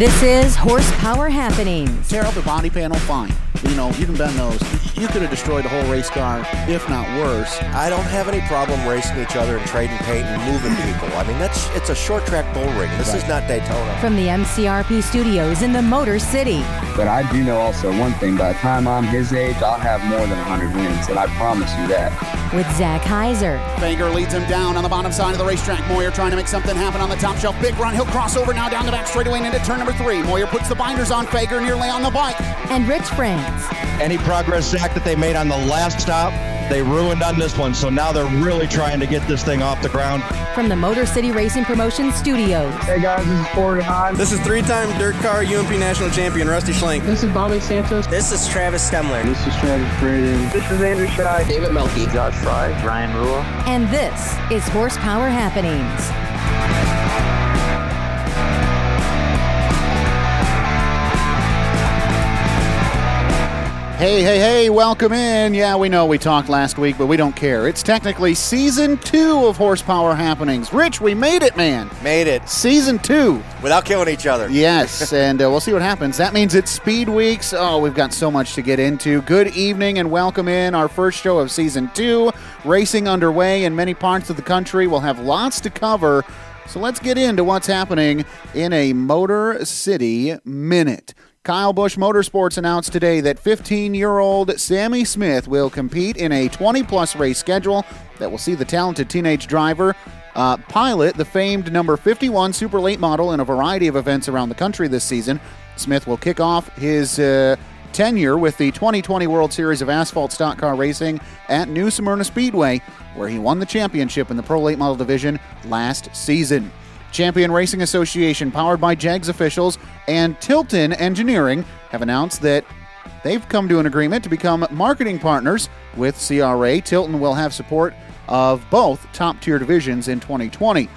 This is Horsepower Happenings. Tear up the body panel, fine. You know, you can bend those. You could have destroyed a whole race car, if not worse. I don't have any problem racing each other and trading paint and moving people. I mean, it's a short track bull ring. This is not Daytona. From the MCRP studios in the Motor City. But I do know also one thing. By the time I'm his age, I'll have more than 100 wins, and I promise you that. With Zach Heiser. Fager leads him down on the bottom side of the racetrack. Moyer trying to make something happen on the top shelf. Big run. He'll cross over now down the back straightaway and into turn number 3. Moyer puts the binders on Fager, nearly on the bike. And Rich Franks. Any progress, Zach, that they made on the last stop, they ruined on this one. So now they're really trying to get this thing off the ground. From the Motor City Racing Promotions studios. Hey guys, this is Ford Hahn. This is three-time dirt car UMP national champion Rusty Schlenk. This is Bobby Santos. This is Travis Stemler. This is Travis Braden. This is Andrew Scheid. David Melke. Josh Fry. Ryan Rule. And this is Horsepower Happenings. Hey, hey, hey, welcome in. Yeah, we know we talked last week, but we don't care. It's technically Season 2 of Horsepower Happenings. Rich, we made it, man. Made it. Season 2. Without killing each other. Yes, and we'll see what happens. That means it's Speed Weeks. Oh, we've got so much to get into. Good evening and welcome in. Our first show of Season 2. Racing underway in many parts of the country. We'll have lots to cover. So let's get into what's happening in a Motor City Minute. Kyle Busch Motorsports announced today that 15-year-old Sammy Smith will compete in a 20-plus race schedule that will see the talented teenage driver pilot the famed number 51 Super Late Model in a variety of events around the country this season. Smith will kick off his tenure with the 2020 World Series of Asphalt Stock Car Racing at New Smyrna Speedway, where he won the championship in the Pro Late Model division last season. Champion Racing Association, powered by JEGS officials, and Tilton Engineering have announced that they've come to an agreement to become marketing partners with CRA. Tilton will have support of both top-tier divisions in 2020.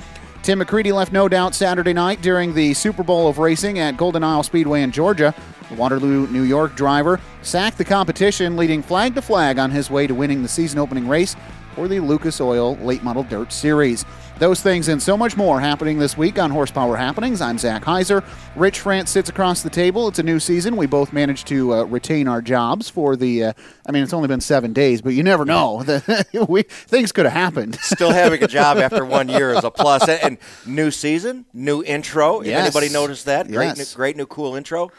Tim McCready left no doubt Saturday night during the Super Bowl of racing at Golden Isle Speedway in Georgia. The Waterloo, New York driver sacked the competition, leading flag to flag on his way to winning the season-opening race for the Lucas Oil Late Model Dirt Series. Those things and so much more happening this week on Horsepower Happenings. I'm Zach Heiser. Rich France sits across the table. It's a new season. We both managed to retain our jobs for the, it's only been 7 days, but you never know. Things could have happened. Still having a job after 1 year is a plus. And new season, new intro. If anybody noticed that, great new cool intro.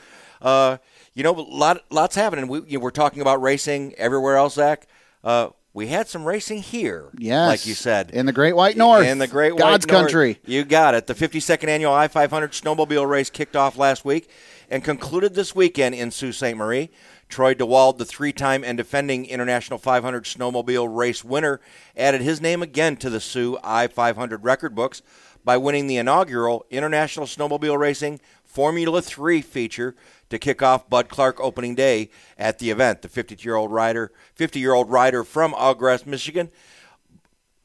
Lots happening. We're talking about racing everywhere else, Zach. We had some racing here, like you said. In the Great White North. In the Great White North. God's country. You got it. The 52nd annual I-500 snowmobile race kicked off last week and concluded this weekend in Sault Ste. Marie. Troy DeWald, the three-time and defending International 500 snowmobile race winner, added his name again to the Sioux I-500 record books by winning the inaugural International Snowmobile Racing Formula 3 feature to kick off Bud Clark opening day at the event. The 50-year-old rider from Augress, Michigan,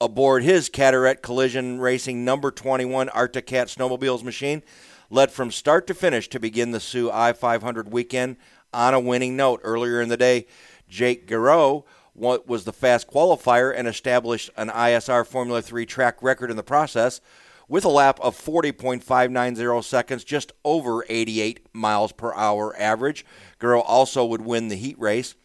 aboard his Cataret Collision Racing number 21 Arctic Cat Snowmobiles machine, led from start to finish to begin the Sioux I-500 weekend on a winning note. Earlier in the day, Jake Garreau was the fast qualifier and established an ISR Formula 3 track record in the process, with a lap of 40.590 seconds, just over 88 miles per hour average. Garreau also would win the heat race.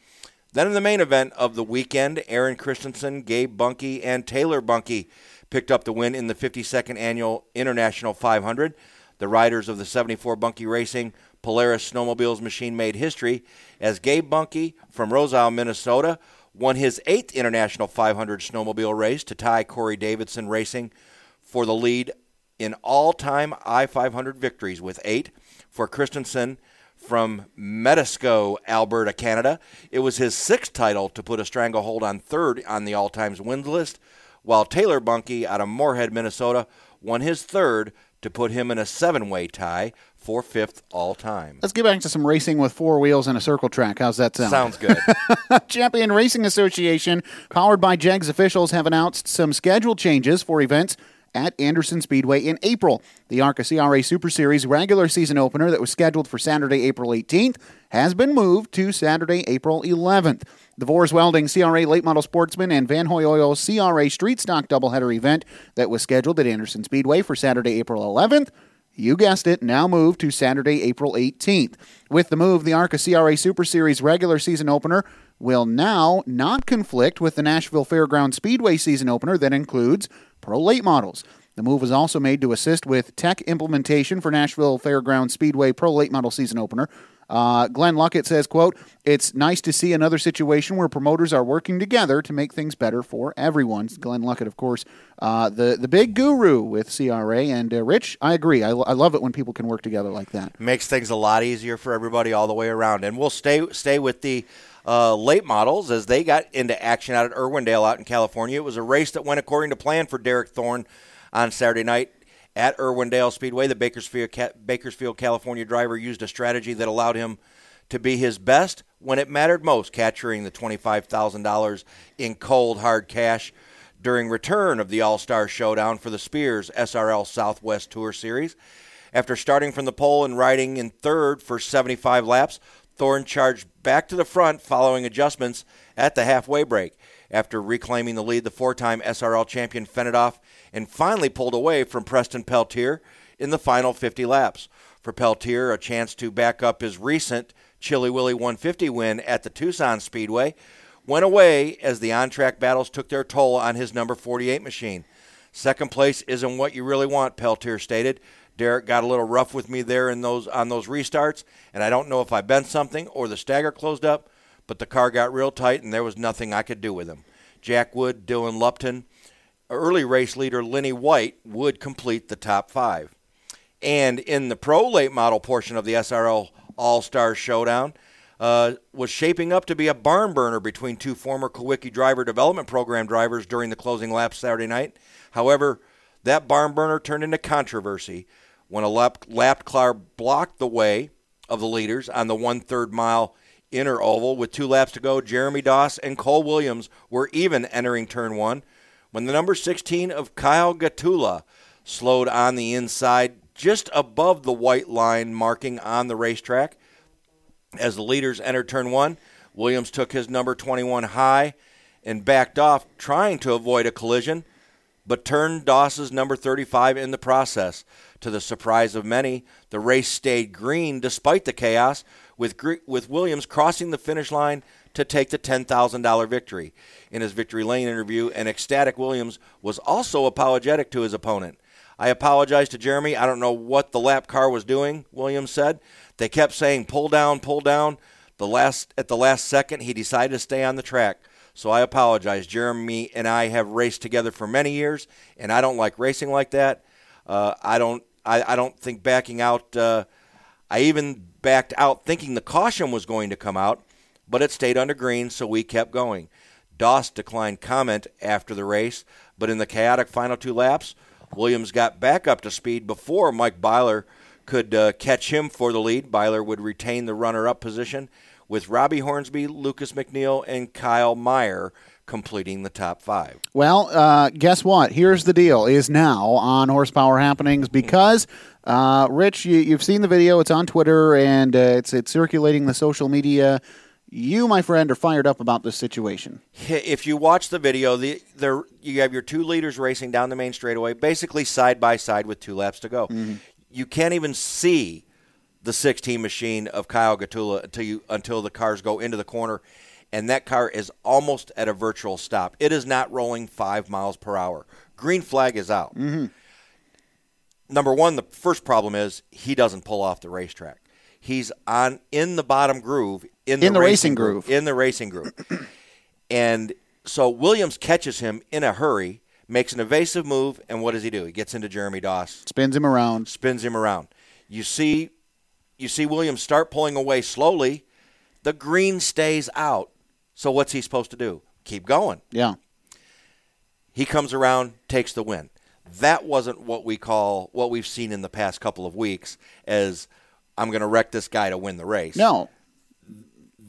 Then in the main event of the weekend, Aaron Christensen, Gabe Bunke, and Taylor Bunke picked up the win in the 52nd Annual International 500. The riders of the 74 Bunke Racing Polaris Snowmobiles machine made history as Gabe Bunke from Roselle, Minnesota, won his 8th International 500 snowmobile race to tie Corey Davidson Racing for the lead in all-time I-500 victories with 8. For Christensen from Medisco, Alberta, Canada, it was his 6th title to put a stranglehold on 3rd on the all-time wins list, while Taylor Bunke out of Moorhead, Minnesota, won his 3rd to put him in a 7-way tie for 5th all-time. Let's get back to some racing with four wheels and a circle track. How's that sound? Sounds good. Champion Racing Association, powered by JEGS officials, have announced some schedule changes for events at Anderson Speedway in April. The ARCA CRA Super Series regular season opener that was scheduled for Saturday, April 18th has been moved to Saturday, April 11th. The Vors Welding CRA Late Model Sportsman and Van Hoy Oil CRA Street Stock doubleheader event that was scheduled at Anderson Speedway for Saturday, April 11th you guessed it, now moved to Saturday, April 18th. With the move, the ARCA CRA Super Series regular season opener will now not conflict with the Nashville Fairgrounds Speedway season opener that includes pro late models. The move was also made to assist with tech implementation for Nashville Fairgrounds Speedway pro late model season opener. Glenn Luckett says, quote, "It's nice to see another situation where promoters are working together to make things better for everyone." Glenn Luckett, of course, the big guru with CRA. And Rich, I agree. I love it when people can work together like that. Makes things a lot easier for everybody all the way around. And we'll stay with the late models as they got into action out at Irwindale out in California. It was a race that went according to plan for Derek Thorne on Saturday night. At Irwindale Speedway, the Bakersfield, California driver used a strategy that allowed him to be his best when it mattered most, capturing the $25,000 in cold, hard cash during return of the All-Star Showdown for the Spears SRL Southwest Tour Series. After starting from the pole and riding in third for 75 laps, Thorne charged back to the front following adjustments at the halfway break. After reclaiming the lead, the four-time SRL champion fended off and finally pulled away from Preston Peltier in the final 50 laps. For Peltier, a chance to back up his recent Chili Willy 150 win at the Tucson Speedway went away as the on-track battles took their toll on his number 48 machine. "Second place isn't what you really want," Peltier stated. "Derek got a little rough with me there on those restarts, and I don't know if I bent something or the stagger closed up, but the car got real tight and there was nothing I could do with him." Jack Wood, Dylan Lupton, early race leader Lenny White would complete the top five. And in the pro late model portion of the SRL All-Star Showdown was shaping up to be a barn burner between two former Kawicki Driver Development Program drivers during the closing laps Saturday night. However, that barn burner turned into controversy when a lap car blocked the way of the leaders on the 1/3 mile inner oval. With 2 laps to go, Jeremy Doss and Cole Williams were even entering turn 1 when the number 16 of Kyle Gatula slowed on the inside just above the white line marking on the racetrack. As the leaders entered turn 1, Williams took his number 21 high and backed off, trying to avoid a collision, but turned Doss's number 35 in the process. To the surprise of many, the race stayed green despite the chaos, with Williams crossing the finish line to take the $10,000 victory. In his Victory Lane interview, an ecstatic Williams was also apologetic to his opponent. "I apologize to Jeremy. I don't know what the lap car was doing," Williams said. "They kept saying, pull down, pull down. At the last second, he decided to stay on the track. So I apologize. Jeremy and I have raced together for many years, and I don't like racing like that. I don't think backing out. I even backed out thinking the caution was going to come out, but it stayed under green, so we kept going." Doss declined comment after the race, but in the chaotic final 2 laps, Williams got back up to speed before Mike Byler could catch him for the lead. Byler would retain the runner-up position, with Robbie Hornsby, Lucas McNeil, and Kyle Meyer completing the top 5. Well, guess what? Here's the deal is now on Horsepower Happenings because, Rich, you've seen the video. It's on Twitter, and it's circulating the social media. You, my friend, are fired up about this situation. If you watch the video, you have your two leaders racing down the main straightaway, basically side by side with 2 laps to go. Mm-hmm. You can't even see the 16 machine of Kyle Gatula until the cars go into the corner, and that car is almost at a virtual stop. It is not rolling 5 miles per hour. Green flag is out. Mm-hmm. Number one, the first problem is he doesn't pull off the racetrack. He's in the bottom groove. In the racing groove. And so Williams catches him in a hurry, makes an evasive move, and what does he do? He gets into Jeremy Doss. Spins him around. You see Williams start pulling away slowly. The green stays out. So what's he supposed to do? Keep going. Yeah. He comes around, takes the win. That wasn't what we've seen in the past couple of weeks as I'm going to wreck this guy to win the race. No.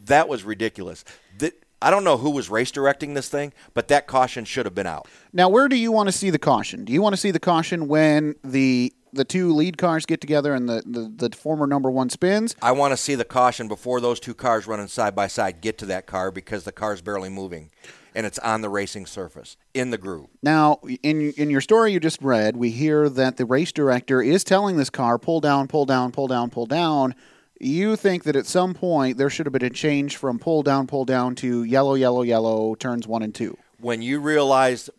That was ridiculous. I don't know who was race directing this thing, but that caution should have been out. Now, where do you want to see the caution? Do you want to see the caution when the the two lead cars get together and the former number one spins. I want to see the caution before those two cars running side by side get to that car, because the car's barely moving, and it's on the racing surface, in the groove. Now, in your story you just read, we hear that the race director is telling this car, pull down, pull down, pull down, pull down. You think that at some point there should have been a change from pull down to yellow, yellow, yellow, turns 1 and 2. When you realize,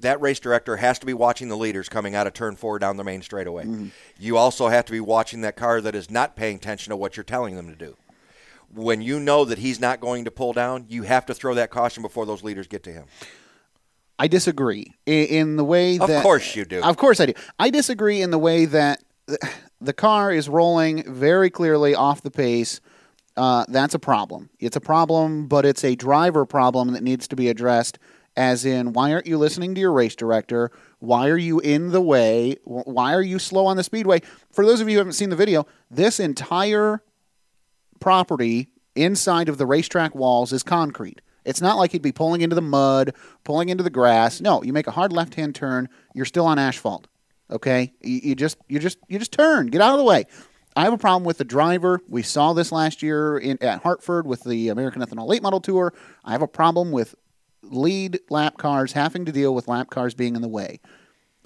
that race director has to be watching the leaders coming out of turn 4 down the main straightaway. Mm-hmm. You also have to be watching that car that is not paying attention to what you're telling them to do. When you know that he's not going to pull down, you have to throw that caution before those leaders get to him. I disagree in the way that... Of course you do. Of course I do. I disagree in the way that the car is rolling very clearly off the pace. That's a problem. It's a problem, but it's a driver problem that needs to be addressed, as in, why aren't you listening to your race director? Why are you in the way? Why are you slow on the speedway? For those of you who haven't seen the video, this entire property inside of the racetrack walls is concrete. It's not like he'd be pulling into the mud, pulling into the grass. No, you make a hard left-hand turn, you're still on asphalt. Okay? You just turn. Get out of the way. I have a problem with the driver. We saw this last year at Hartford with the American Ethanol Late Model Tour. I have a problem with lead lap cars having to deal with lap cars being in the way.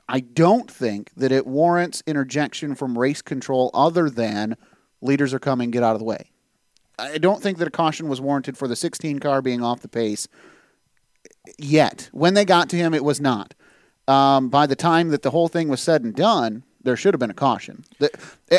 I don't think that it warrants interjection from race control other than leaders are coming, get out of the way. I don't think that a caution was warranted for the 16 car being off the pace yet. When they got to him, it was not. By the time that the whole thing was said and done, there should have been a caution.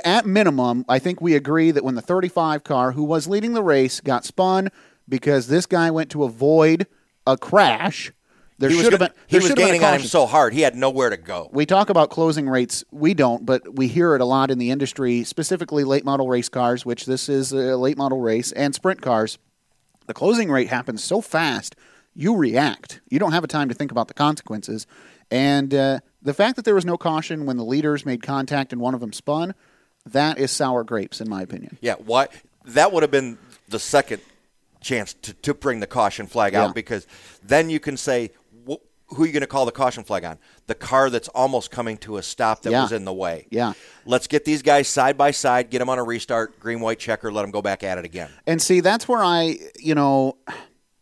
At minimum, I think we agree that when the 35 car, who was leading the race, got spun because this guy went to avoid a crash, He was gaining on him so hard, he had nowhere to go. We talk about closing rates. We don't, but we hear it a lot in the industry, specifically late model race cars, which this is a late model race, and sprint cars. The closing rate happens so fast, you react. You don't have a time to think about the consequences. And the fact that there was no caution when the leaders made contact and one of them spun, that is sour grapes, in my opinion. Yeah, that would have been the second chance to bring the caution flag out, because then you can say, who are you going to call the caution flag on? The car that's almost coming to a stop that was in the way. Yeah. Let's get these guys side by side, get them on a restart, green-white checker, let them go back at it again. And see, that's where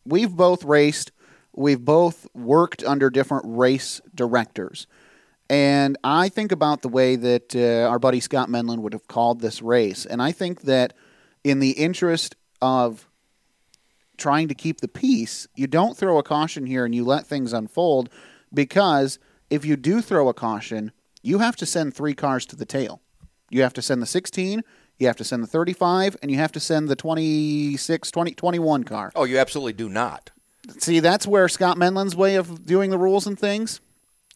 we've both raced. We've both worked under different race directors. And I think about the way that our buddy Scott Menlin would have called this race. And I think that in the interest of trying to keep the peace, you don't throw a caution here and you let things unfold, because if you do throw a caution, you have to send 3 cars to the tail. You have to send the 16, you have to send the 35, and you have to send the 26, 20, 21 car. Oh, you absolutely do not. See, that's where Scott Menlin's way of doing the rules and things.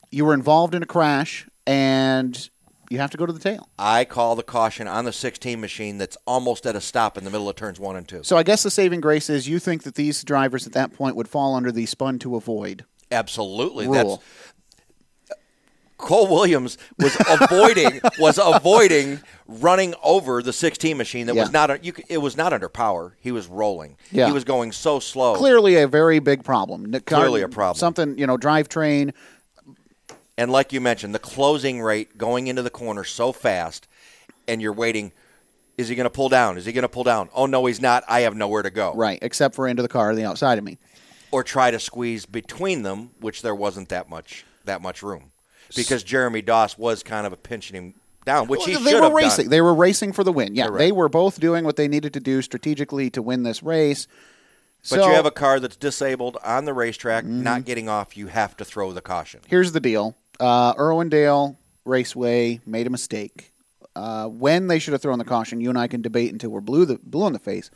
You were involved in a crash, and you have to go to the tail. I call the caution on the 16 machine that's almost at a stop in the middle of turns 1 and 2. So I guess the saving grace is you think that these drivers at that point would fall under the spun to avoid. Absolutely. Rule. Cole Williams was avoiding running over the 16 machine that was it was not under power. He was rolling. Yeah. He was going so slow. Clearly a very big problem. Clearly a problem. Something, drivetrain. And like you mentioned, the closing rate going into the corner so fast, and you're waiting, is he going to pull down? Is he going to pull down? Oh, no, he's not. I have nowhere to go. Right, except for into the car on the outside of me. Or try to squeeze between them, which there wasn't that much room. Because Jeremy Doss was kind of pinching him down, which he should have done. They were racing for the win. Yeah, they were both doing what they needed to do strategically to win this race. But you have a car that's disabled on the racetrack, not getting off. You have to throw the caution. Here's the deal. Irwindale Raceway made a mistake. When they should have thrown the caution, you and I can debate until we're blue in the face.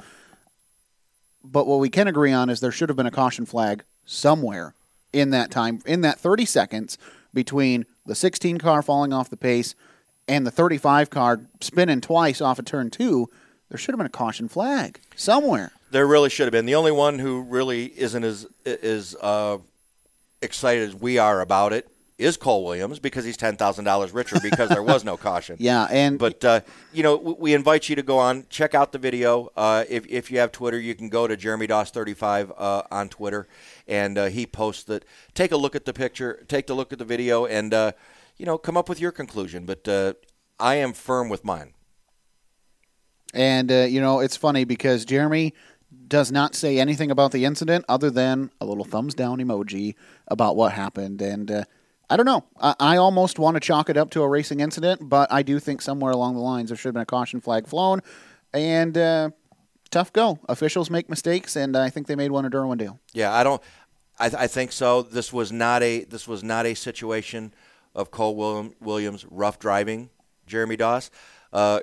But what we can agree on is there should have been a caution flag somewhere in that time, in that 30 seconds between the 16 car falling off the pace and the 35 car spinning twice off of turn 2. There should have been a caution flag somewhere. There really should have been. The only one who really isn't as excited as we are about it is Cole Williams, because he's $10,000 richer because there was no caution. Yeah, but we invite you to go on, check out the video. If you have Twitter, you can go to Jeremy Doss 35 on Twitter, and he posts it. Take a look at the picture, take a look at the video, and you know, come up with your conclusion. But I am firm with mine. And, you know, it's funny because Jeremy does not say anything about the incident other than a little thumbs down emoji about what happened. And I don't know. I almost want to chalk it up to a racing incident, but I do think somewhere along the lines there should have been a caution flag flown. And tough go. Officials make mistakes, and I think they made one at Derwendale. Yeah, I think so. This was not a situation of Cole Williams rough driving Jeremy Doss.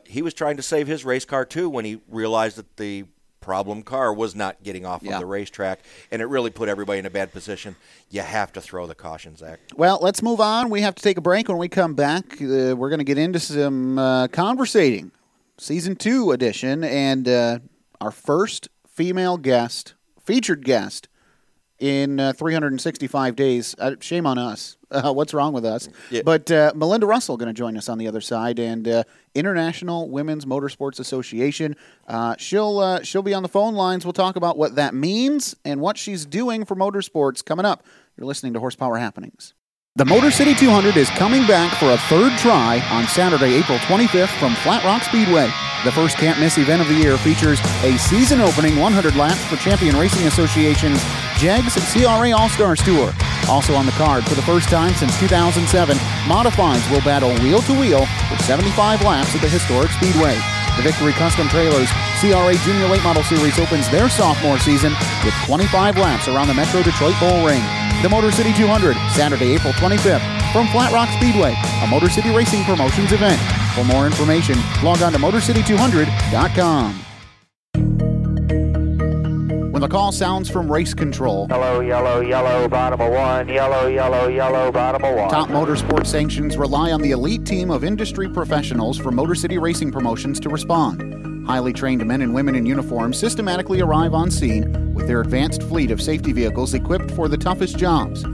He was trying to save his race car, too, when he realized that the problem car was not getting off of the racetrack, and it really put everybody in a bad position. You have to throw the caution, Zach. Well, let's move on. We have to take a break. When we come back, we're going to get into some conversating, Season 2 edition, and our first female guest, featured guest, in 365 days. Shame on us. What's wrong with us? Yeah. But Melinda Russell going to join us on the other side, and International Women's Motorsports Association. She'll be on the phone lines. We'll talk about what that means and what she's doing for motorsports coming up. You're listening to Horsepower Happenings. The Motor City 200 is coming back for a third try on Saturday, April 25th from Flat Rock Speedway. The first can't miss event of the year features a season-opening 100 laps for Champion Racing Association's JEGS CRA All-Stars Tour. Also on the card for the first time since 2007, Modifieds will battle wheel-to-wheel for 75 laps at the historic Speedway. The Victory Custom Trailers CRA Junior Late Model Series opens their sophomore season with 25 laps around the Metro Detroit Bowl Ring. The Motor City 200, Saturday, April 25th, from Flat Rock Speedway, a Motor City Racing Promotions event. For more information, log on to MotorCity200.com. When the call sounds from race control, yellow, yellow, yellow, bottom of one, yellow, yellow, yellow, bottom of one. Top motorsport sanctions rely on the elite team of industry professionals from Motor City Racing Promotions to respond. Highly trained men and women in uniform systematically arrive on scene with their advanced fleet of safety vehicles equipped for the toughest jobs.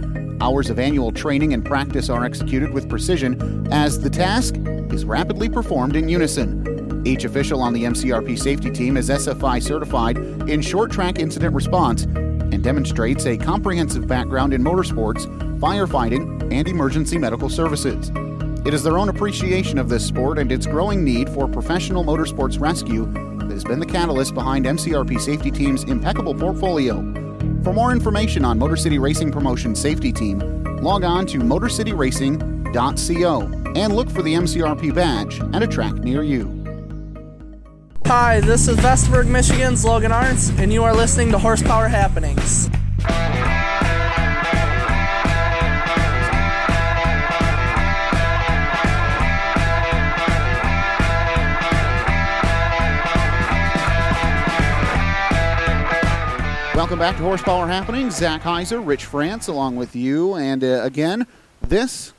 Hours of annual training and practice are executed with precision as the task is rapidly performed in unison. Each official on the MCRP Safety Team is SFI certified in short track incident response and demonstrates a comprehensive background in motorsports, firefighting, and emergency medical services. It is their own appreciation of this sport and its growing need for professional motorsports rescue that has been the catalyst behind MCRP Safety Team's impeccable portfolio. For more information on Motor City Racing Promotion Safety Team, log on to MotorCityRacing.co and look for the MCRP badge at a track near you. Hi, this is Vestberg, Michigan's Logan Arntz, and you are listening to Horsepower Happenings. Welcome back to Horsepower Happenings. Zach Heiser, Rich France, along with you. And again, this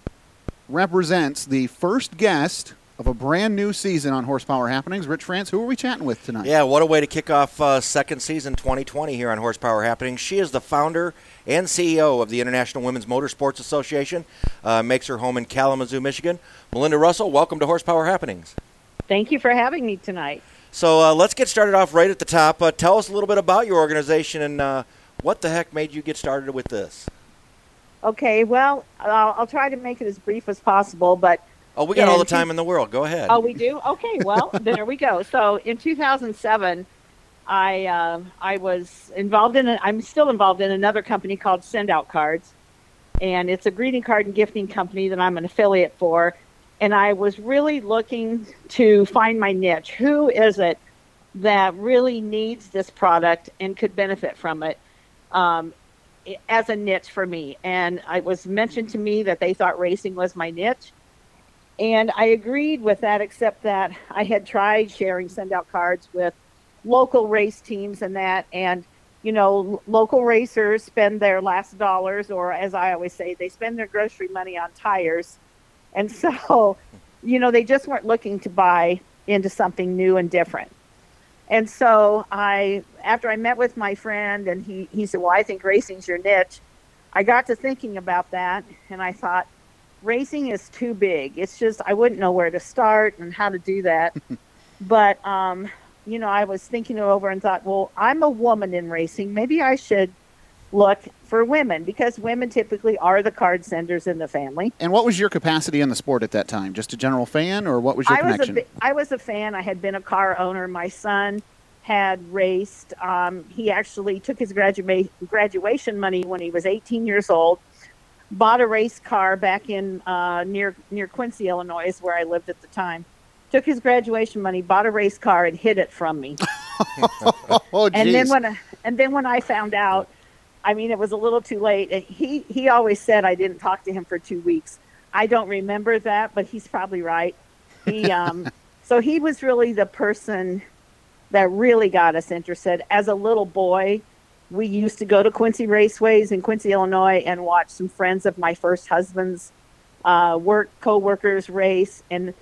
represents the first guest of a brand new season on Horsepower Happenings. Rich France, who are we chatting with tonight? Yeah, what a way to kick off second season 2020 here on Horsepower Happenings. She is the founder and CEO of the International Women's Motorsports Association. Makes her home in Kalamazoo, Michigan. Melinda Russell, welcome to Horsepower Happenings. Thank you for having me tonight. So let's get started off right at the top. Tell us a little bit about your organization and what the heck made you get started with this? Okay, well, I'll try to make it as brief as possible, but oh, we got all the time in the world. Go ahead. Oh, we do? Okay, well, there we go. So in 2007, I was involved in, I'm still involved in another company called Send Out Cards. And it's a greeting card and gifting company that I'm an affiliate for. And I was really looking to find my niche. Who is it that really needs this product and could benefit from it as a niche for me? And it was mentioned to me that they thought racing was my niche. And I agreed with that, except that I had tried sharing send-out cards with local race teams and that. And, you know, local racers spend their last dollars, or as I always say, they spend their grocery money on tires. And so, you know, they just weren't looking to buy into something new and different. And so I, after I met with my friend and he said, well, I think racing's your niche, I got to thinking about that and I thought, racing is too big. It's just, I wouldn't know where to start and how to do that. But, you know, I was thinking it over and thought, well, I'm a woman in racing. Maybe I should look for women, because women typically are the card senders in the family. And what was your capacity in the sport at that time? Just a general fan, or what was your connection? I was a fan. I had been a car owner. My son had raced. He actually took his graduation money when he was 18 years old, bought a race car back in near Quincy, Illinois, is where I lived at the time. Took his graduation money, bought a race car, and hid it from me. And then when I found out, I mean, it was a little too late. And he always said I didn't talk to him for 2 weeks. I don't remember that, but he's probably right. He so he was really the person that really got us interested. As a little boy, we used to go to Quincy Raceways in Quincy, Illinois, and watch some friends of my first husband's co-workers race. And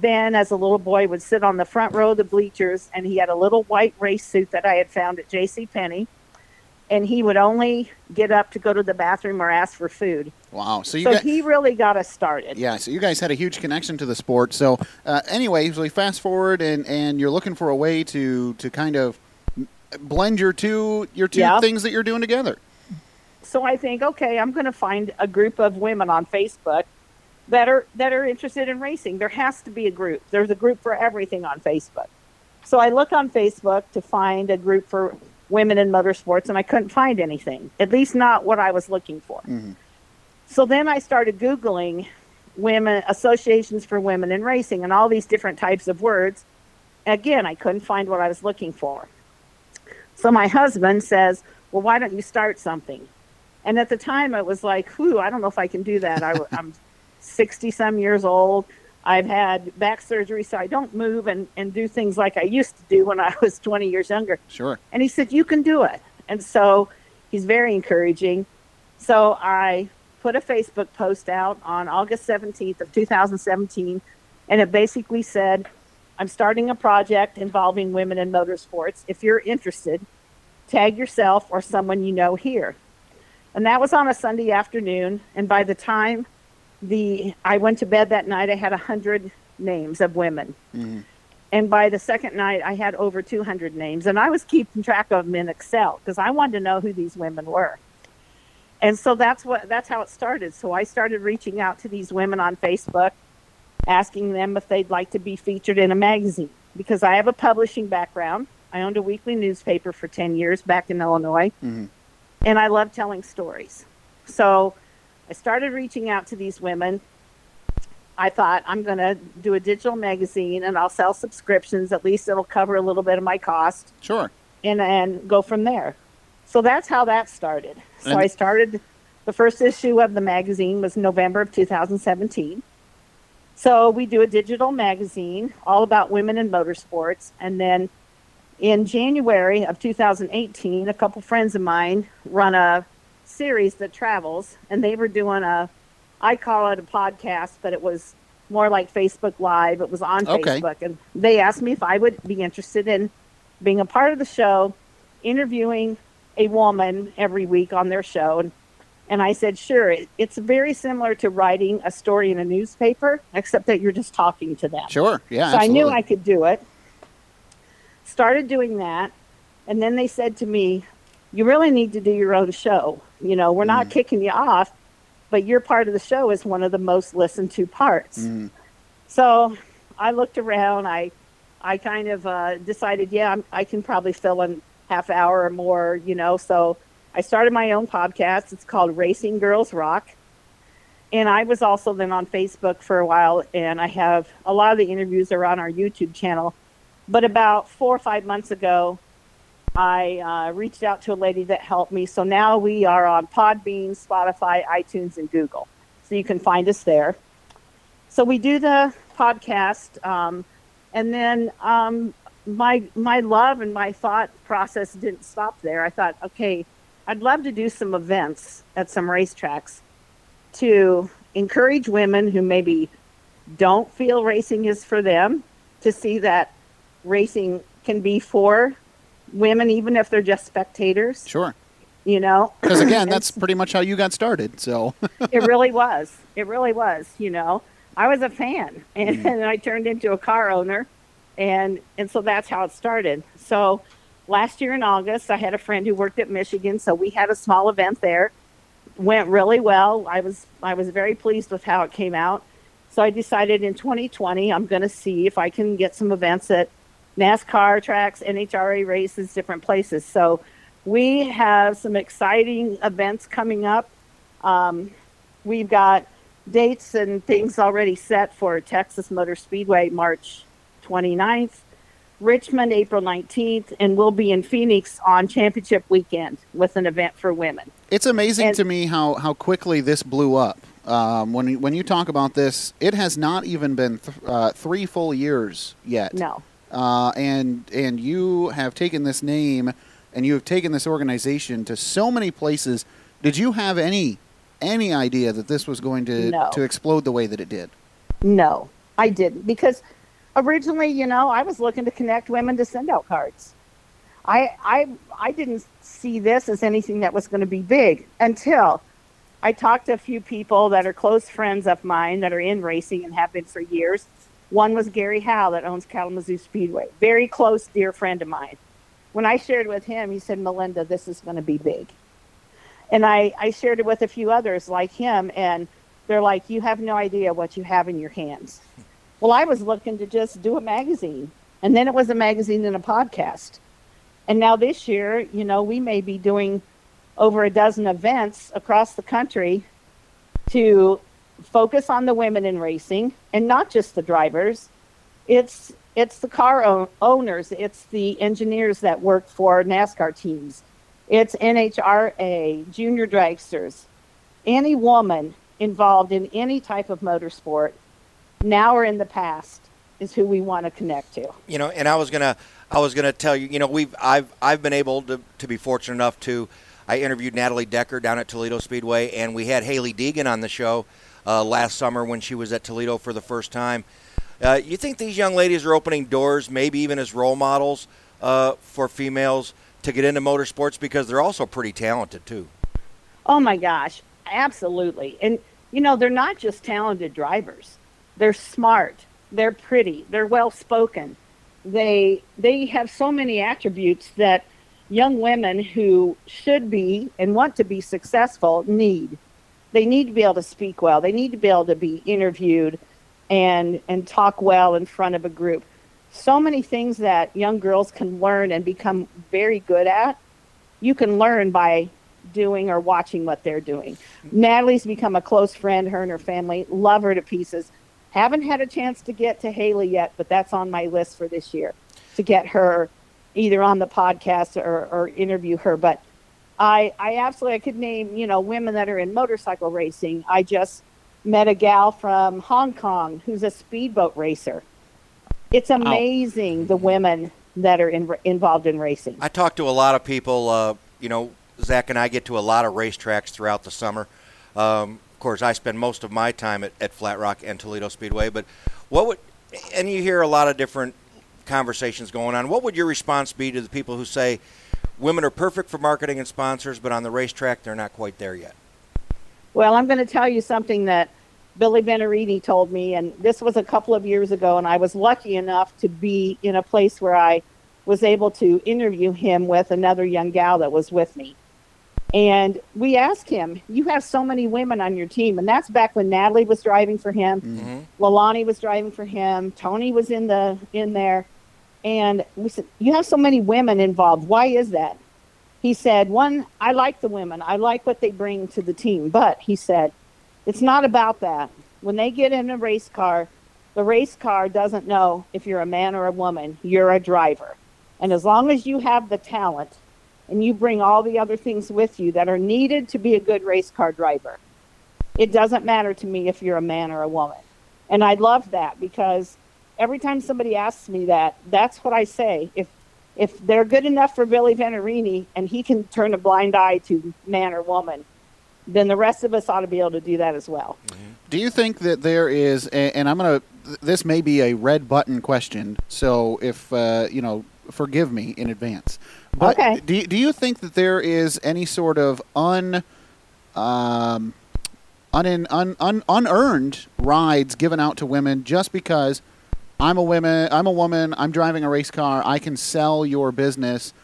then as a little boy, would sit on the front row of the bleachers, and he had a little white race suit that I had found at JCPenney. And he would only get up to go to the bathroom or ask for food. Wow. So he really got us started. Yeah, so you guys had a huge connection to the sport. So anyway, so we fast forward, and you're looking for a way to kind of blend your two things that you're doing together. So I think, okay, I'm going to find a group of women on Facebook that are interested in racing. There has to be a group. There's a group for everything on Facebook. So I look on Facebook to find a group for women in motorsports, and I couldn't find anything, at least not what I was looking for. Mm-hmm. So then I started Googling women, associations for women in racing, and all these different types of words. Again, I couldn't find what I was looking for. So my husband says, well, why don't you start something? And at the time, it was like, I don't know if I can do that. I'm 60-some years old. I've had back surgery, so I don't move and do things like I used to do when I was 20 years younger. Sure. And he said, you can do it. And so he's very encouraging. So I put a Facebook post out on August 17th of 2017, and it basically said, I'm starting a project involving women in motorsports. If you're interested, tag yourself or someone you know here. And that was on a Sunday afternoon, and by the time I went to bed that night, I had 100 names of women. Mm-hmm. And by the second night, I had over 200 names. And I was keeping track of them in Excel because I wanted to know who these women were. And so that's how it started. So I started reaching out to these women on Facebook, asking them if they'd like to be featured in a magazine. Because I have a publishing background. I owned a weekly newspaper for 10 years back in Illinois. Mm-hmm. And I love telling stories. So I started reaching out to these women. I thought, I'm going to do a digital magazine, and I'll sell subscriptions. At least it'll cover a little bit of my cost. Sure. And go from there. So that's how that started. So I started, the first issue of the magazine was November of 2017. So we do a digital magazine all about women in motorsports. And then in January of 2018, a couple friends of mine run a series that travels, and they were doing I call it a podcast, but it was more like Facebook Live. It was on Facebook, and they asked me if I would be interested in being a part of the show, interviewing a woman every week on their show. And I said, sure. It's very similar to writing a story in a newspaper, except that you're just talking to them. Sure, yeah. So absolutely. I knew I could do it. Started doing that, and then they said to me, you really need to do your own show. You know, we're not kicking you off, but your part of the show is one of the most listened to parts. Mm. So I looked around. I kind of decided, I can probably fill in half hour or more, you know. So I started my own podcast. It's called Racing Girls Rock. And I was also then on Facebook for a while, and I have a lot of the interviews are on our YouTube channel. But about 4 or 5 months ago, I reached out to a lady that helped me. So now we are on Podbean, Spotify, iTunes, and Google. So you can find us there. So we do the podcast. And then my love and my thought process didn't stop there. I thought, okay, I'd love to do some events at some racetracks to encourage women who maybe don't feel racing is for them to see that racing can be for women, even if they're just spectators. Sure. You know, because again, that's pretty much how you got started. So it really was, you know, I was a fan, and I turned into a car owner, and so that's how it started. So last year in August, I had a friend who worked at Michigan, so we had a small event there. Went really well. I was very pleased with how it came out. So I decided in 2020, I'm going to see if I can get some events at NASCAR tracks, NHRA races, different places. So we have some exciting events coming up. We've got dates and things already set for Texas Motor Speedway, March 29th, Richmond, April 19th, and we'll be in Phoenix on championship weekend with an event for women. It's amazing to me how quickly this blew up. When you talk about this, it has not even been three full years yet. No. And you have taken this name and you have taken this organization to so many places. Did you have any idea that this was going to explode the way that it did? No, I didn't. Because originally, I was looking to connect women to Send Out Cards. I didn't see this as anything that was going to be big until I talked to a few people that are close friends of mine that are in racing and have been for years. One was Gary Howe that owns Kalamazoo Speedway. Very close, dear friend of mine. When I shared with him, he said, Melinda, this is going to be big. And I shared it with a few others like him, and they're like, you have no idea what you have in your hands. Well, I was looking to just do a magazine, and then it was a magazine and a podcast. And now this year, we may be doing over a dozen events across the country to focus on the women in racing, and not just the drivers. It's the car owners. It's the engineers that work for NASCAR teams. It's NHRA, junior dragsters, any woman involved in any type of motorsport, now or in the past, is who we want to connect to. And I was gonna tell you, I've been able to be fortunate enough to. I interviewed Natalie Decker down at Toledo Speedway, and we had Haley Deegan on the show last summer when she was at Toledo for the first time. You think these young ladies are opening doors, maybe even as role models for females to get into motorsports, because they're also pretty talented too? Oh my gosh, absolutely. And they're not just talented drivers. They're smart, they're pretty, they're well-spoken. They have so many attributes that young women who should be and want to be successful need. They need to be able to speak well. They need to be able to be interviewed and talk well in front of a group. So many things that young girls can learn and become very good at, you can learn by doing or watching what they're doing. Natalie's become a close friend, her and her family. Love her to pieces. Haven't had a chance to get to Haley yet, but that's on my list for this year, to get her either on the podcast or interview her. But I absolutely, I could name, women that are in motorcycle racing. I just met a gal from Hong Kong who's a speedboat racer. It's amazing the women that are involved in racing. I talk to a lot of people. Zach and I get to a lot of racetracks throughout the summer. Of course, I spend most of my time at Flat Rock and Toledo Speedway. But and you hear a lot of different conversations going on. What would your response be to the people who say women are perfect for marketing and sponsors, but on the racetrack they're not quite there yet? Well, I'm going to tell you something that Billy Venerini told me, and this was a couple of years ago, and I was lucky enough to be in a place where I was able to interview him with another young gal that was with me. And we asked him, you have so many women on your team. And that's back when Natalie was driving for him, mm-hmm. Lalani was driving for him, Tony was in there. And we said, you have so many women involved. Why is that? He said, one, I like the women. I like what they bring to the team. But he said, it's not about that. When they get in a race car, the race car doesn't know if you're a man or a woman. You're a driver. And as long as you have the talent and you bring all the other things with you that are needed to be a good race car driver, it doesn't matter to me if you're a man or a woman. And I love that, because every time somebody asks me that, that's what I say. If they're good enough for Billy Venerini and he can turn a blind eye to man or woman, then the rest of us ought to be able to do that as well. Mm-hmm. Do you think that there is, and I'm going to, this may be a red button question, so if, forgive me in advance. But okay. Do you think that there is any sort of unearned rides given out to women just because I'm a woman, I'm driving a race car, I can sell your business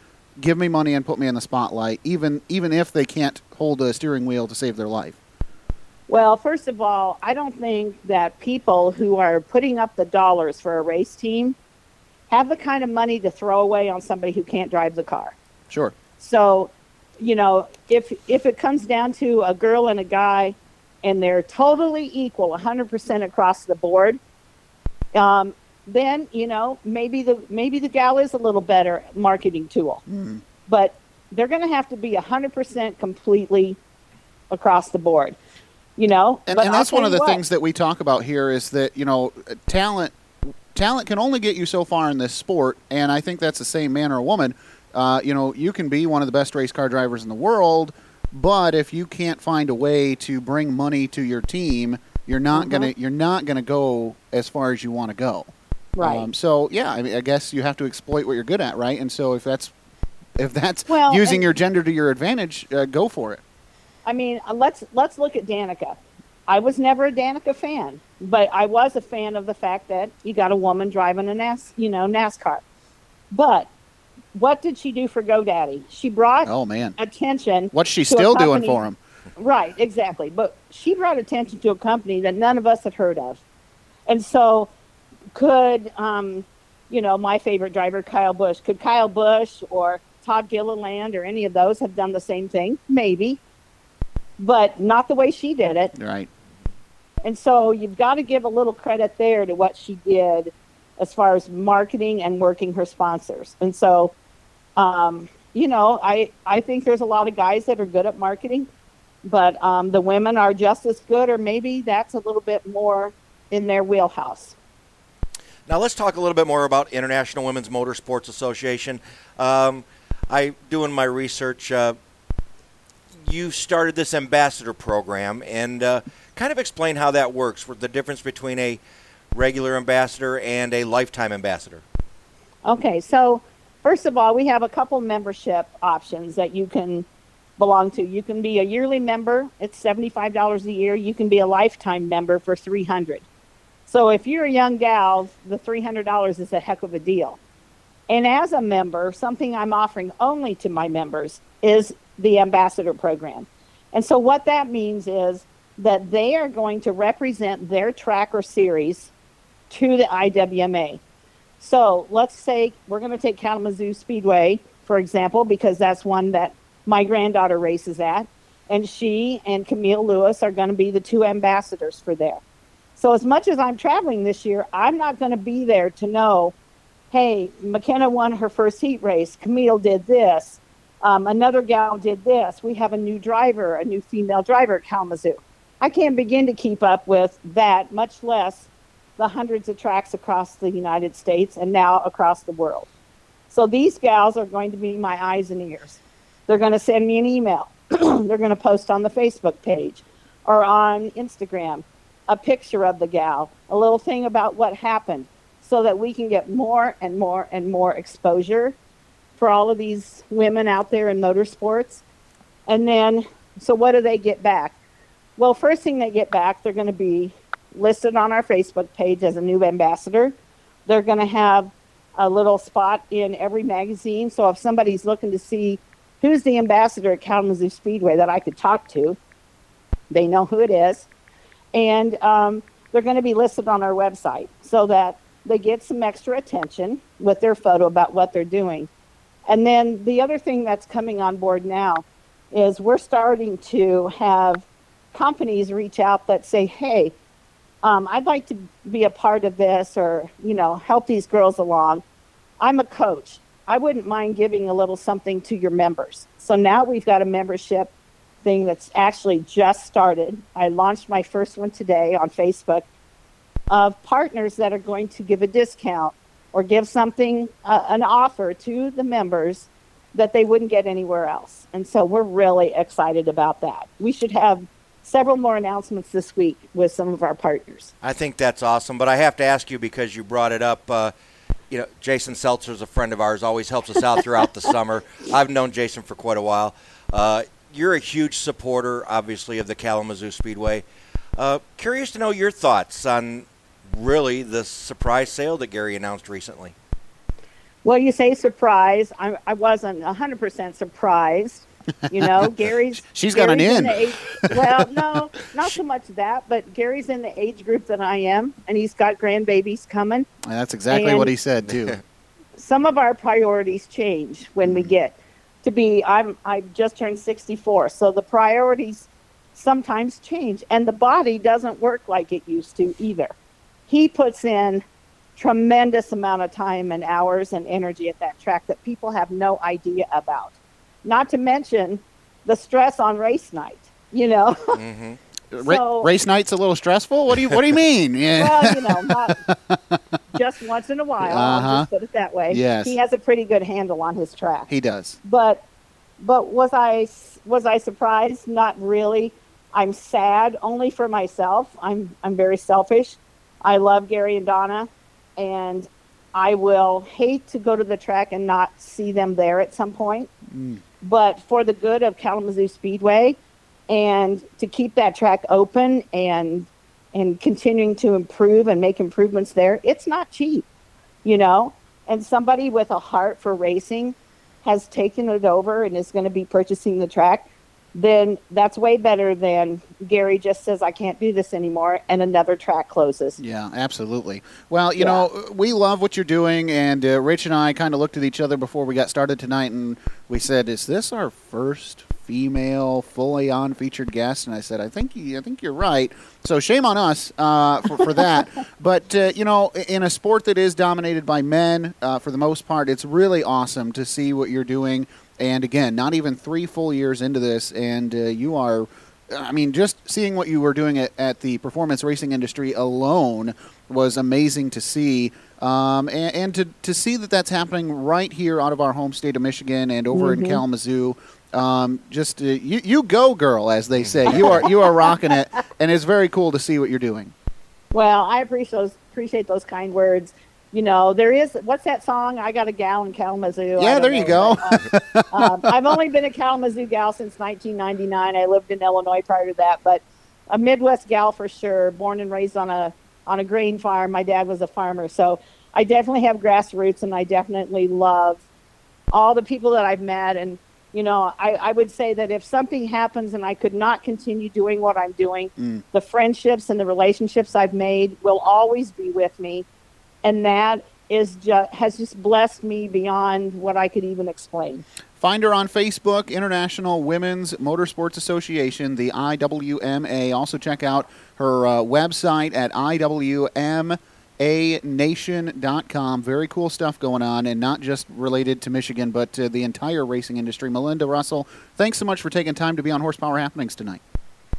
give me money and put me in the spotlight, even if they can't hold a steering wheel to save their life? Well, first of all, I don't think that people who are putting up the dollars for a race team have the kind of money to throw away on somebody who can't drive the car. Sure. So, you know, if it comes down to a girl and a guy and they're totally equal, 100% across the board, then, you know, maybe the gal is a little better marketing tool. Mm. But they're going to have to be 100% completely across the board. You know, and that's one of the things that we talk about here is that, you know, talent can only get you so far in this sport. And I think that's the same man or woman. You know, you can be one of the best race car drivers in the world, but if you can't find a way to bring money to your team, you're not mm-hmm. gonna go as far as you want to go. Right. So yeah, I mean, I guess you have to exploit what you're good at, right? And so if that's using your gender to your advantage, go for it. I mean, let's look at Danica. I was never a Danica fan, but I was a fan of the fact that you got a woman driving a NASCAR. But what did she do for GoDaddy? She brought attention. What's she still doing for him? Right, exactly. But she brought attention to a company that none of us had heard of. And so could my favorite driver, Kyle Busch, could Kyle Busch or Todd Gilliland or any of those have done the same thing? Maybe. But not the way she did it. Right. And so you've got to give a little credit there to what she did as far as marketing and working her sponsors. And so, I think there's a lot of guys that are good at marketing, but the women are just as good, or maybe that's a little bit more in their wheelhouse. Now let's talk a little bit more about International Women's Motorsports Association. I doing my research, you started this ambassador program, and kind of explain how that works, the difference between a regular ambassador and a lifetime ambassador. Okay, so first of all, we have a couple membership options that you can belong to. You can be a yearly member. It's $75 a year. You can be a lifetime member for $300. So if you're a young gal, the $300 is a heck of a deal. And as a member, something I'm offering only to my members is the ambassador program. And so what that means is that they are going to represent their track or series to the IWMA. So let's say we're going to take Kalamazoo Speedway, for example, because that's one that my granddaughter races at, and she and Camille Lewis are going to be the two ambassadors for there. So as much as I'm traveling this year, I'm not going to be there to know, hey, McKenna won her first heat race, Camille did this, another gal did this, we have a new driver, a new female driver at Kalamazoo. I can't begin to keep up with that, much less the hundreds of tracks across the United States and now across the world. So these gals are going to be my eyes and ears. They're going to send me an email. They're going to post on the Facebook page or on Instagram a picture of the gal, a little thing about what happened, so that we can get more and more and more exposure for all of these women out there in motorsports. And then, so what do they get back? Well, first thing they get back, they're going to be listed on our Facebook page as a new ambassador. They're going to have a little spot in every magazine. So if somebody's looking to see who's the ambassador at Kalamazoo Speedway that I could talk to, they know who it is. And they're going to be listed on our website so that they get some extra attention with their photo about what they're doing. And then the other thing that's coming on board now is we're starting to have companies reach out that say, hey, I'd like to be a part of this, or, you know, help these girls along. I'm a coach. I wouldn't mind giving a little something to your members. So now we've got a membership thing that's actually just started. I launched my first one today on Facebook of partners that are going to give a discount or give something, an offer to the members that they wouldn't get anywhere else. And so we're really excited about that. We should have several more announcements this week with some of our partners. I think that's awesome, but I have to ask you, because you brought it up, Jason Seltzer is a friend of ours, always helps us out throughout the summer. I've known Jason for quite a while. You're a huge supporter, obviously, of the Kalamazoo Speedway. Curious to know your thoughts on really the surprise sale that Gary announced recently. Well, you say surprised. I wasn't 100% surprised. You know, Gary's... She's got an in. Well, no, not so much that, but Gary's in the age group that I am, and he's got grandbabies coming. And that's exactly what he said, too. Some of our priorities change when we get to be... I just turned 64, so the priorities sometimes change, and the body doesn't work like it used to either. He puts in tremendous amount of time and hours and energy at that track that people have no idea about. Not to mention the stress on race night, you know. Mm-hmm. So, race night's a little stressful? What do you mean? Yeah. Well, you know, not just once in a while. Uh-huh. I'll just put it that way. Yes. He has a pretty good handle on his track. He does. But was I surprised? Not really. I'm sad only for myself. I'm very selfish. I love Gary and Donna, and I will hate to go to the track and not see them there at some point. Mm. But for the good of Kalamazoo Speedway and to keep that track open and continuing to improve and make improvements there, it's not cheap, you know. And somebody with a heart for racing has taken it over and is going to be purchasing the track, then that's way better than Gary just says, I can't do this anymore, and another track closes. Yeah, absolutely. Well, you know, we love what you're doing, and Rich and I kind of looked at each other before we got started tonight, and we said, is this our first female, fully on-featured guest? And I said, I think you're right. So shame on us for that. But, you know, in a sport that is dominated by men, for the most part, it's really awesome to see what you're doing. And, again, not even 3 full years into this, and you are – I mean, just seeing what you were doing at the performance racing industry alone was amazing to see. And to see that that's happening right here out of our home state of Michigan and over in Kalamazoo. Just you go, girl, as they say. You are rocking it, and it's very cool to see what you're doing. Well, I appreciate those kind words. You know, there is, what's that song? I Got a Gal in Kalamazoo. Yeah, there you go. I've only been a Kalamazoo gal since 1999. I lived in Illinois prior to that, but a Midwest gal for sure, born and raised on a grain farm. My dad was a farmer, so I definitely have grassroots, and I definitely love all the people that I've met. And, you know, I would say that if something happens and I could not continue doing what I'm doing, the friendships and the relationships I've made will always be with me. And that has just blessed me beyond what I could even explain. Find her on Facebook, International Women's Motorsports Association, the IWMA. Also check out her website at IWMANation.com. Very cool stuff going on, and not just related to Michigan, but the entire racing industry. Melinda Russell, thanks so much for taking time to be on Horsepower Happenings tonight.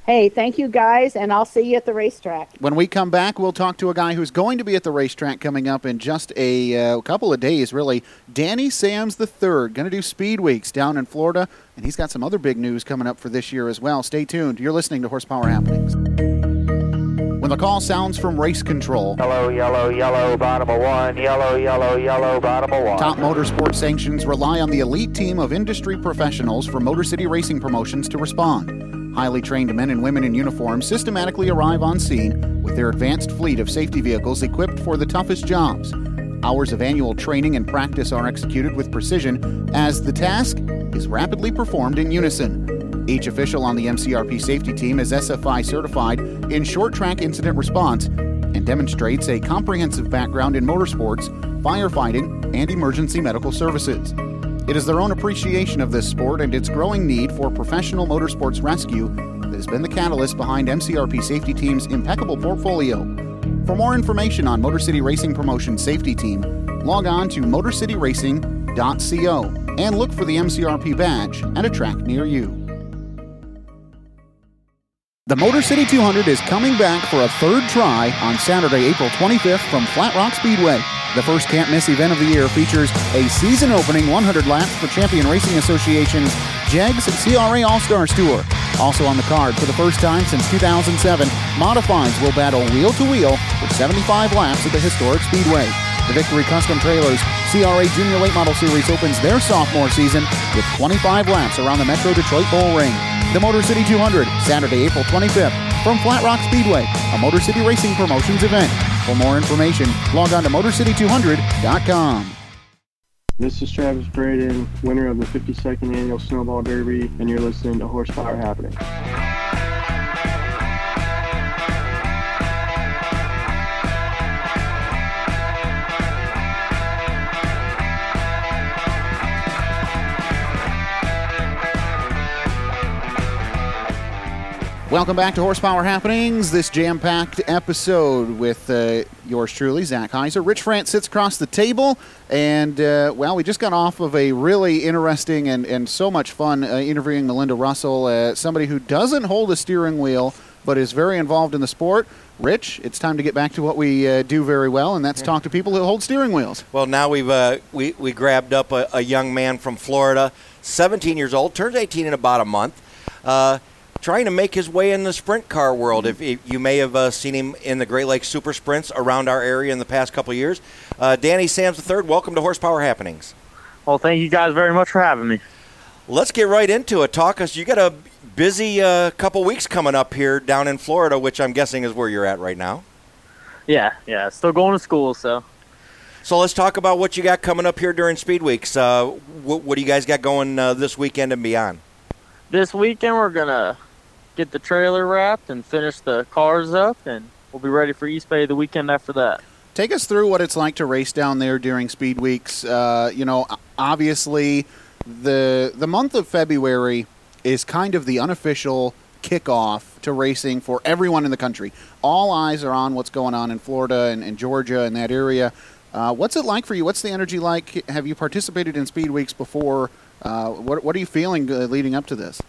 Hey, thank you, guys, and I'll see you at the racetrack. When we come back, we'll talk to a guy who's going to be at the racetrack coming up in just a couple of days, really. Danny Sams III, going to do Speed Weeks down in Florida, and he's got some other big news coming up for this year as well. Stay tuned. You're listening to Horsepower Happenings. When the call sounds from race control. Yellow, yellow, yellow, bottom of one. Yellow, yellow, yellow, bottom of one. Top motorsport sanctions rely on the elite team of industry professionals from Motor City Racing Promotions to respond. Highly trained men and women in uniform systematically arrive on scene with their advanced fleet of safety vehicles equipped for the toughest jobs. Hours of annual training and practice are executed with precision as the task is rapidly performed in unison. Each official on the MCRP Safety Team is SFI certified in short track incident response and demonstrates a comprehensive background in motorsports, firefighting, and emergency medical services. It is their own appreciation of this sport and its growing need for professional motorsports rescue that has been the catalyst behind MCRP Safety Team's impeccable portfolio. For more information on Motor City Racing Promotion Safety Team, log on to MotorCityRacing.co and look for the MCRP badge at a track near you. The Motor City 200 is coming back for a third try on Saturday, April 25th from Flat Rock Speedway. The first can't-miss event of the year features a season-opening 100 laps for Champion Racing Association's JEGS CRA All-Stars Tour. Also on the card, for the first time since 2007, Modifieds will battle wheel-to-wheel with 75 laps at the historic Speedway. The Victory Custom Trailers CRA Junior Late Model Series opens their sophomore season with 25 laps around the Metro Detroit Bowl Ring. The Motor City 200, Saturday, April 25th, from Flat Rock Speedway, a Motor City Racing Promotions event. For more information, log on to MotorCity200.com. This is Travis Braden, winner of the 52nd Annual Snowball Derby, and you're listening to Horsepower Happening. Welcome back to Horsepower Happenings, this jam-packed episode with yours truly, Zach Heiser. Rich France sits across the table, and, well, we just got off of a really interesting and so much fun interviewing Melinda Russell, somebody who doesn't hold a steering wheel but is very involved in the sport. Rich, it's time to get back to what we do very well, and that's talk to people who hold steering wheels. Well, now we've we grabbed up a young man from Florida, 17 years old, turns 18 in about a month. Trying to make his way in the sprint car world. If you may have seen him in the Great Lakes Super Sprints around our area in the past couple of years. Danny Sams III, welcome to Horsepower Happenings. Well, thank you guys very much for having me. Let's get right into it. Talk us. You got a busy couple weeks coming up here down in Florida, which I'm guessing is where you're at right now. Yeah. Still going to school, so. So let's talk about what you got coming up here during Speed Weeks. What do you guys got going this weekend and beyond? This weekend we're going to get the trailer wrapped and finish the cars up, and we'll be ready for East Bay the weekend after that. Take us through what it's like to race down there during Speed Weeks. You know, obviously the month of February is kind of the unofficial kickoff to racing for everyone in the country. All eyes are on what's going on in Florida and Georgia and that area. What's it like for you? What's the energy like? Have you participated in Speed Weeks before? What are you feeling leading up to this?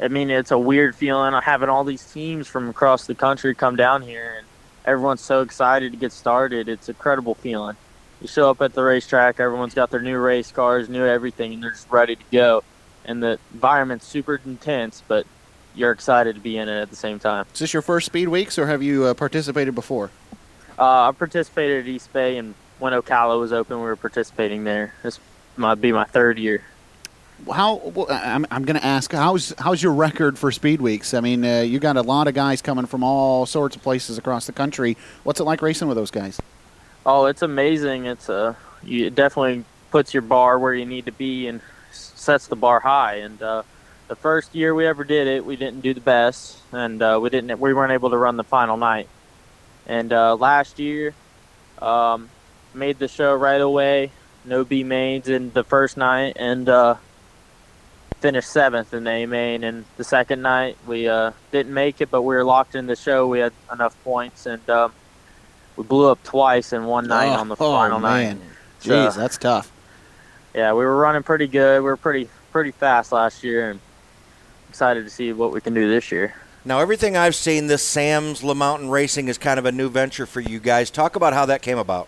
I mean, it's a weird feeling having all these teams from across the country come down here, and everyone's so excited to get started. It's an incredible feeling. You show up at the racetrack, everyone's got their new race cars, new everything, and they're just ready to go. And the environment's super intense, but you're excited to be in it at the same time. Is this your first Speed Weeks, or have you participated before? I participated at East Bay, and when Ocala was open, we were participating there. This might be my third year. I'm going to ask, how's your record for Speed Weeks? I mean, you got a lot of guys coming from all sorts of places across the country. What's it like racing with those guys? Oh, it's amazing. It definitely puts your bar where you need to be and sets the bar high. And the first year we ever did it, we didn't do the best, and we weren't able to run the final night. And last year, made the show right away, no B mains in the first night, and finished 7th in the A main. And the second night we didn't make it, but we were locked in the show. We had enough points, and we blew up twice in one night on the final night. Jeez, so, that's tough. Yeah, we were running pretty good. We were pretty fast last year, and excited to see what we can do this year. Now, everything I've seen, this Sam's La Mountain Racing is kind of a new venture for you guys. Talk about how that came about.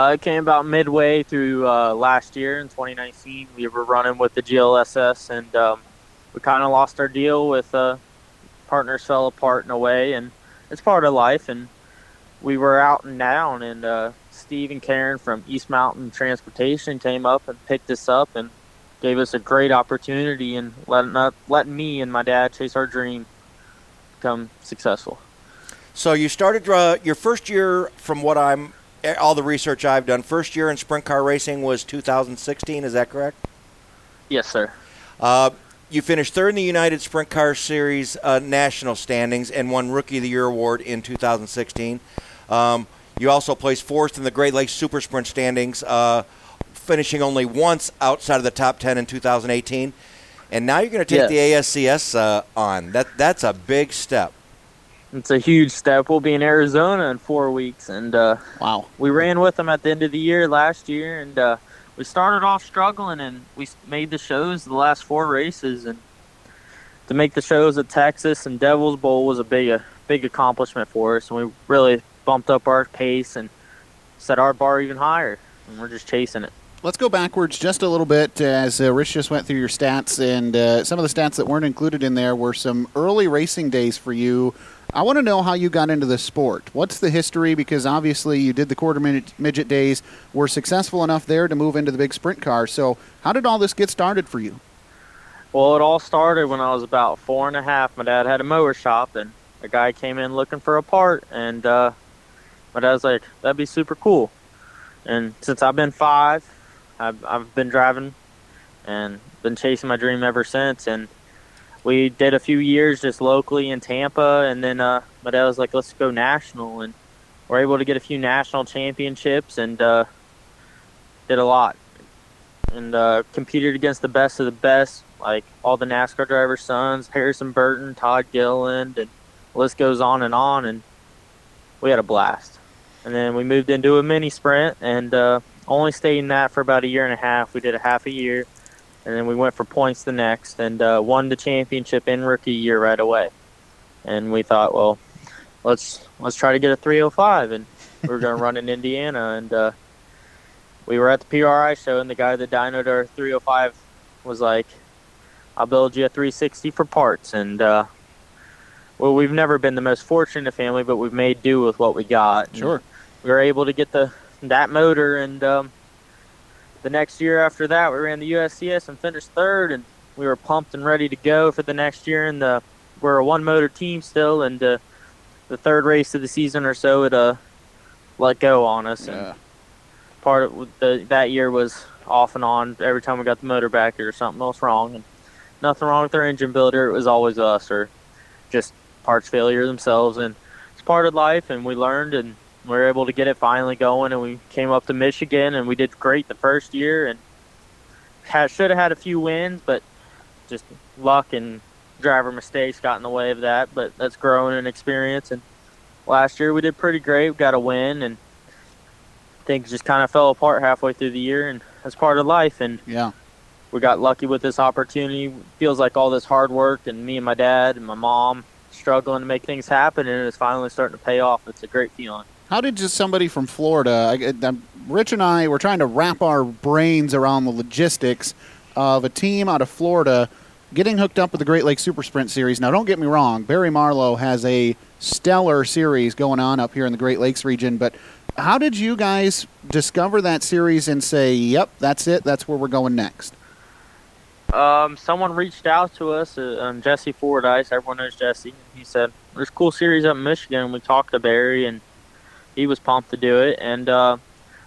It came about midway through last year in 2019. We were running with the GLSS, and we kind of lost our deal with partners fell apart in a way, and it's part of life. And we were out and down, and Steve and Karen from East Mountain Transportation came up and picked us up and gave us a great opportunity and letting me and my dad chase our dream, become successful. So you started your first year, from what I'm all the research I've done, first year in sprint car racing was 2016, is that correct? Yes, sir. You finished third in the United Sprint Car Series national standings and won Rookie of the Year award in 2016. You also placed fourth in the Great Lakes Super Sprint standings, finishing only once outside of the top 10 in 2018. And now you're going to take the ASCS on. That's a big step. It's a huge step. We'll be in Arizona in 4 weeks, and wow, we ran with them at the end of the year last year, and we started off struggling, and we made the shows the last four races, and to make the shows at Texas and Devil's Bowl was a big accomplishment for us, and we really bumped up our pace and set our bar even higher, and we're just chasing it. Let's go backwards just a little bit, as Rich just went through your stats, and some of the stats that weren't included in there were some early racing days for you. I want to know how you got into the sport. What's the history? Because obviously you did the quarter midget days, were successful enough there to move into the big sprint car. So how did all this get started for you? Well, it all started when I was about 4 and a half. My dad had a mower shop, and a guy came in looking for a part, and my dad was like, that'd be super cool. And since I've been 5, I've been driving and been chasing my dream ever since. And we did a few years just locally in Tampa, and then my dad was like, let's go national. And we're able to get a few national championships and did a lot. And competed against the best of the best, like all the NASCAR drivers' sons, Harrison Burton, Todd Gilliland, and the list goes on. And we had a blast. And then we moved into a mini sprint and only stayed in that for about 1.5 years. We did a half a year, and then we went for points the next and won the championship in rookie year right away. And we thought, well, let's try to get a 305, and we were going to run in Indiana. And we were at the PRI show, and the guy that dynoed our 305 was like, I'll build you a 360 for parts. And well, we've never been the most fortunate family, but we've made do with what we got. Sure. And we were able to get that motor, and the next year after that, we ran the USCS and finished third, and we were pumped and ready to go for the next year. And we're a one-motor team still, and the third race of the season or so, it let go on us. Yeah. And part of that year was off and on. Every time we got the motor back, there was something else wrong. And nothing wrong with our engine builder. It was always us or just parts failure themselves. And it's part of life, and we learned, and we were able to get it finally going. And we came up to Michigan, and we did great the first year, and should have had a few wins, but just luck and driver mistakes got in the way of that. But that's growing and experience. And last year we did pretty great. We got a win, and things just kind of fell apart halfway through the year, and that's part of life. And yeah, we got lucky with this opportunity. It feels like all this hard work and me and my dad and my mom struggling to make things happen, and it's finally starting to pay off. It's a great feeling. How did just somebody from Florida, Rich and I were trying to wrap our brains around the logistics of a team out of Florida getting hooked up with the Great Lakes Super Sprint Series. Now, don't get me wrong. Barry Marlow has a stellar series going on up here in the Great Lakes region, but how did you guys discover that series and say, yep, that's it, that's where we're going next? Someone reached out to us, Jesse Fordyce. Everyone knows Jesse. He said, there's a cool series up in Michigan. We talked to Barry, and he was pumped to do it. And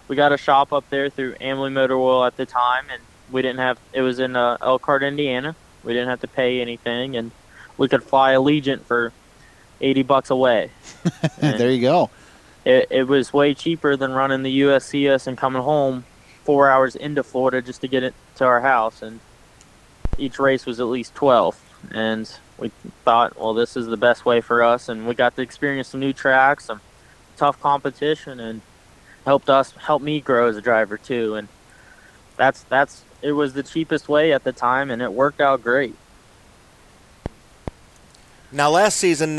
we got a shop up there through Amley Motor Oil at the time, and we didn't have – it was in Elkhart, Indiana. We didn't have to pay anything, and we could fly Allegiant for $80 away. There you go. It was way cheaper than running the USCS and coming home 4 hours into Florida just to get it to our house. And each race was at least 12, and we thought, well, this is the best way for us. And we got to experience some new tracks, some tough competition, and helped me grow as a driver too. And it was the cheapest way at the time, and it worked out great. Now, last season,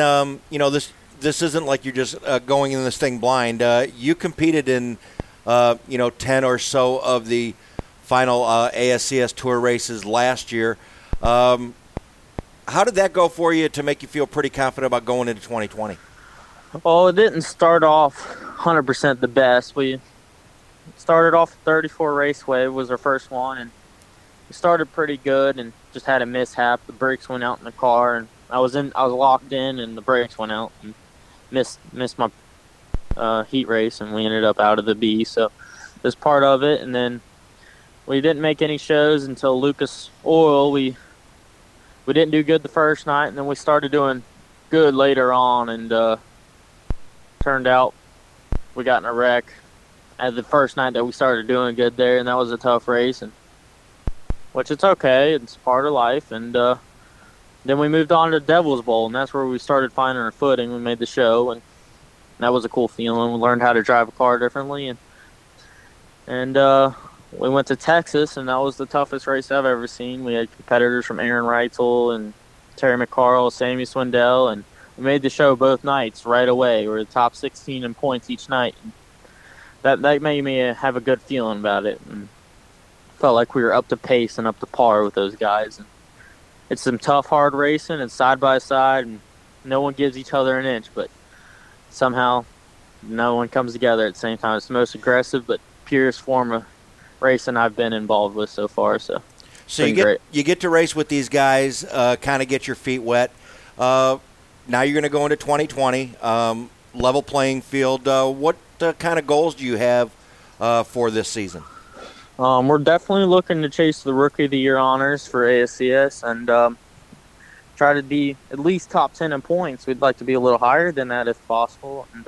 this isn't like you're just going in this thing blind. You competed in 10 or so of the final ASCS Tour races last year. How did that go for you to make you feel pretty confident about going into 2020? Well, it didn't start off 100% the best. We started off 34 Raceway was our first one, and we started pretty good and just had a mishap. The brakes went out in the car, and I was locked in, and the brakes went out and missed my heat race, and we ended up out of the B. So it was part of it, and then we didn't make any shows until Lucas Oil. We didn't do good the first night, and then we started doing good later on, and turned out we got in a wreck at the first night that we started doing good there, and that was a tough race, and which it's okay. It's part of life. And then we moved on to Devil's Bowl, and that's where we started finding our footing. We made the show, and that was a cool feeling. We learned how to drive a car differently, and we went to Texas, and that was the toughest race I've ever seen. We had competitors from Aaron Reitzel and Terry McCarl, Sammy Swindell, and we made the show both nights right away. We were the top 16 in points each night. And that made me have a good feeling about it, and felt like we were up to pace and up to par with those guys. And it's some tough, hard racing, and side by side, and no one gives each other an inch, but somehow no one comes together at the same time. It's the most aggressive but purest form of racing I've been involved with so far. So you get to race with these guys, kind of get your feet wet. Now you're going to go into 2020, level playing field. What kind of goals do you have for this season? We're definitely looking to chase the Rookie of the Year honors for ASCS and try to be at least top 10 in points. We'd like to be a little higher than that if possible, and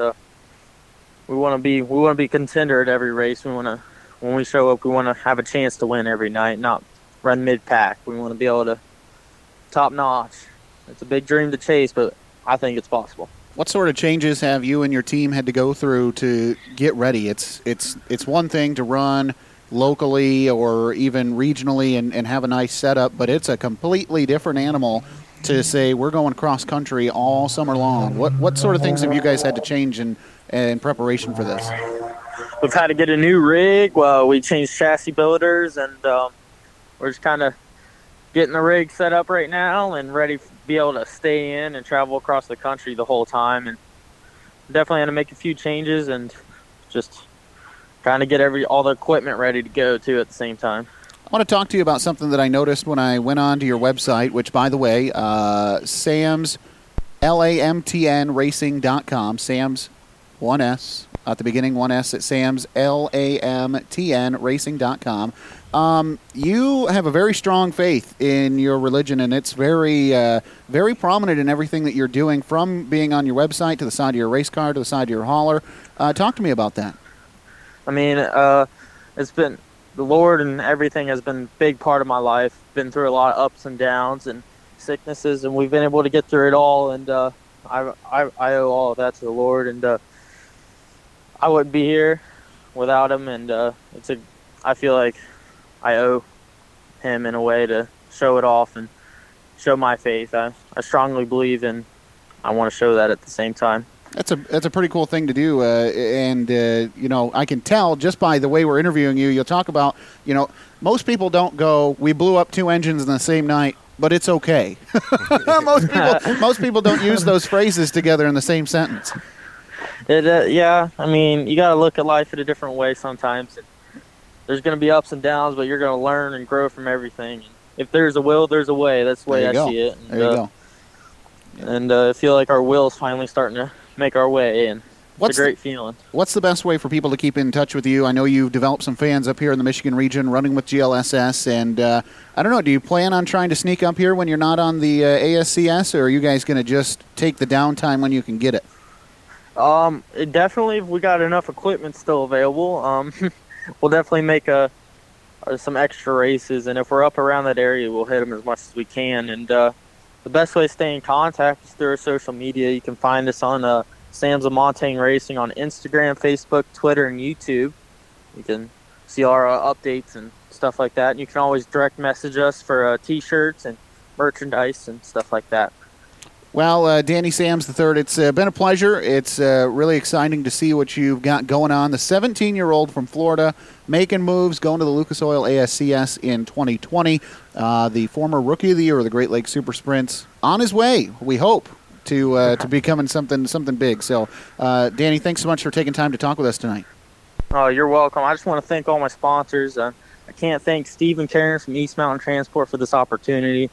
we want to be contender at every race. We want to, when we show up, we want to have a chance to win every night, not run mid-pack. We want to be able to top notch. It's a big dream to chase, but I think it's possible. What sort of changes have you and your team had to go through to get ready? It's one thing to run locally or even regionally and have a nice setup, but it's a completely different animal to say we're going cross country all summer long. What sort of things have you guys had to change in preparation for this? We've had to get a new rig. Well, we changed chassis builders, and we're just kind of getting the rig set up right now and ready to be able to stay in and travel across the country the whole time. And definitely had to make a few changes and just trying to get all the equipment ready to go too at the same time. I want to talk to you about something that I noticed when I went on to your website, which, by the way, Sam's, LAMTNRacing.com, Sam's, 1S, at the beginning, 1S at Sam's, LAMTNRacing.com. You have a very strong faith in your religion, and it's very, very prominent in everything that you're doing, from being on your website to the side of your race car to the side of your hauler. Talk to me about that. I mean, it's been, the Lord and everything has been a big part of my life. Been through a lot of ups and downs and sicknesses, and we've been able to get through it all, and I owe all of that to the Lord, and I wouldn't be here without him, and I feel like I owe him in a way to show it off and show my faith. I strongly believe, and I want to show that at the same time. That's a pretty cool thing to do, and I can tell just by the way we're interviewing you. You'll talk about, most people don't go, we blew up two engines in the same night, but it's okay. most people don't use those phrases together in the same sentence. You got to look at life in a different way sometimes. There's going to be ups and downs, but you're going to learn and grow from everything. If there's a will, there's a way. That's the way I see it. And, there you go. And I feel like our will is finally starting to make our way in. It's a great feeling. What's the best way for people to keep in touch with you? I know you've developed some fans up here in the Michigan region running with GLSS, and I don't know, do you plan on trying to sneak up here when you're not on the ASCS, or are you guys going to just take the downtime when you can get it? Definitely, if we got enough equipment still available, we'll definitely make some extra races, and if we're up around that area, we'll hit them as much as we can. And the best way to stay in contact is through our social media. You can find us on Sam's of Montaigne Racing on Instagram, Facebook, Twitter, and YouTube. You can see our updates and stuff like that. And you can always direct message us for T-shirts and merchandise and stuff like that. Well, Danny Samms III, it's been a pleasure. It's really exciting to see what you've got going on. The 17-year-old from Florida making moves, going to the Lucas Oil ASCS in 2020. The former Rookie of the Year of the Great Lakes Super Sprints on his way, we hope, to becoming something big. So, Danny, thanks so much for taking time to talk with us tonight. Oh, you're welcome. I just want to thank all my sponsors. I can't thank Steve and Karen from East Mountain Transport for this opportunity.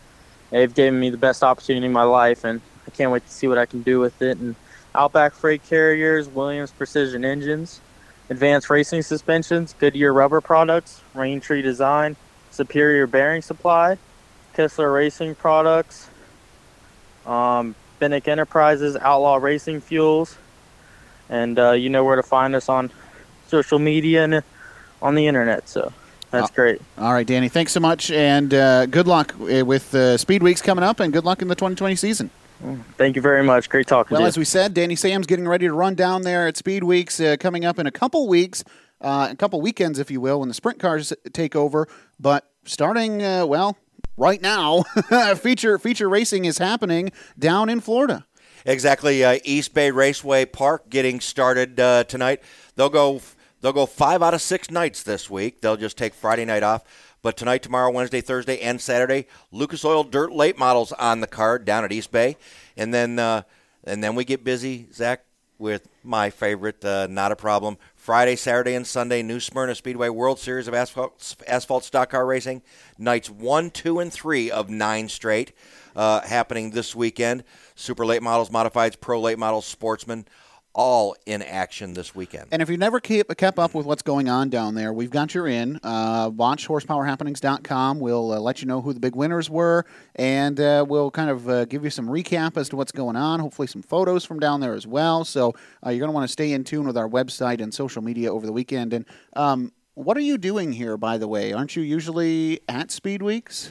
They've given me the best opportunity in my life, and I can't wait to see what I can do with it. And Outback Freight Carriers, Williams Precision Engines, Advanced Racing Suspensions, Goodyear Rubber Products, Rain Tree Design, Superior Bearing Supply, Kistler Racing Products, Bennick Enterprises, Outlaw Racing Fuels, and you know where to find us on social media and on the internet, so... That's great. All right, Danny, thanks so much, and good luck with Speed Weeks coming up, and good luck in the 2020 season. Thank you very much. Great talking to you. Well, as we said, Danny Samms getting ready to run down there at Speed Weeks coming up in a couple weekends, if you will, when the sprint cars take over. But starting, right now, feature racing is happening down in Florida. Exactly. East Bay Raceway Park getting started tonight. They'll go 5 out of 6 nights this week. They'll just take Friday night off. But tonight, tomorrow, Wednesday, Thursday, and Saturday, Lucas Oil Dirt Late Models on the card down at East Bay. And then we get busy, Zach, with my favorite, not a problem. Friday, Saturday, and Sunday, New Smyrna Speedway World Series of Asphalt Stock Car Racing. Nights 1, 2, and 3 of 9 straight happening this weekend. Super Late Models, Modifieds, Pro Late Models, Sportsmen. all in action this weekend. And if you never kept up with what's going on down there, we've got you in. Launch horsepowerhappenings.com. We'll let you know who the big winners were, and we'll kind of give you some recap as to what's going on, hopefully some photos from down there as well. So you're going to want to stay in tune with our website and social media over the weekend. And what are you doing here, by the way? Aren't you usually at Speed Weeks?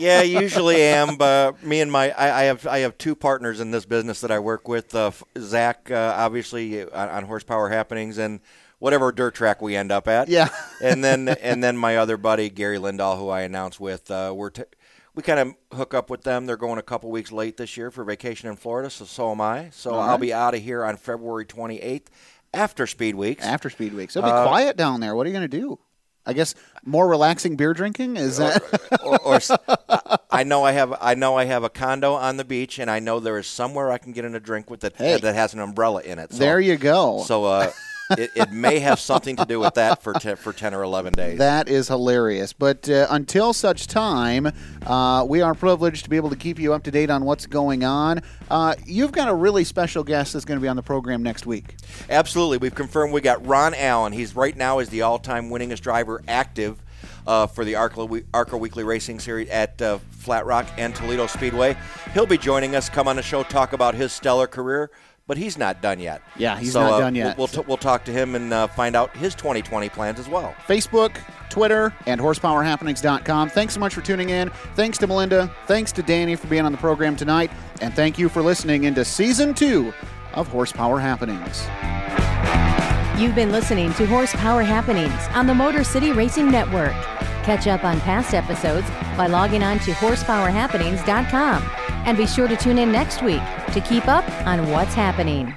Yeah, I usually am. Me and my I have two partners in this business that I work with. Zach, obviously, on Horsepower Happenings and whatever dirt track we end up at. Yeah. and then my other buddy Gary Lindahl, who I announce with, we kind of hook up with them. They're going a couple weeks late this year for vacation in Florida, so am I. So all right. I'll be out of here on February 28th. After Speed Weeks. After Speed Weeks. It'll be quiet down there. What are you going to do? I guess more relaxing beer drinking? Is that? or I know I have a condo on the beach, and I know there is somewhere I can get in a drink with that that has an umbrella in it. So, there you go. So it may have something to do with that for 10 or 11 days. That is hilarious. But until such time, we are privileged to be able to keep you up to date on what's going on. You've got a really special guest that's going to be on the program next week. Absolutely. We've confirmed we got Ron Allen. He's right now is the all-time winningest driver active for the ARCA Weekly Racing Series at Flat Rock and Toledo Speedway. He'll be joining us, come on the show, talk about his stellar career. But he's not done yet. Yeah, he's not done yet. We'll talk to him and find out his 2020 plans as well. Facebook, Twitter, and horsepowerhappenings.com. Thanks so much for tuning in. Thanks to Melinda. Thanks to Danny for being on the program tonight. And thank you for listening into Season 2 of Horsepower Happenings. You've been listening to Horsepower Happenings on the Motor City Racing Network. Catch up on past episodes by logging on to horsepowerhappenings.com. And be sure to tune in next week to keep up on what's happening.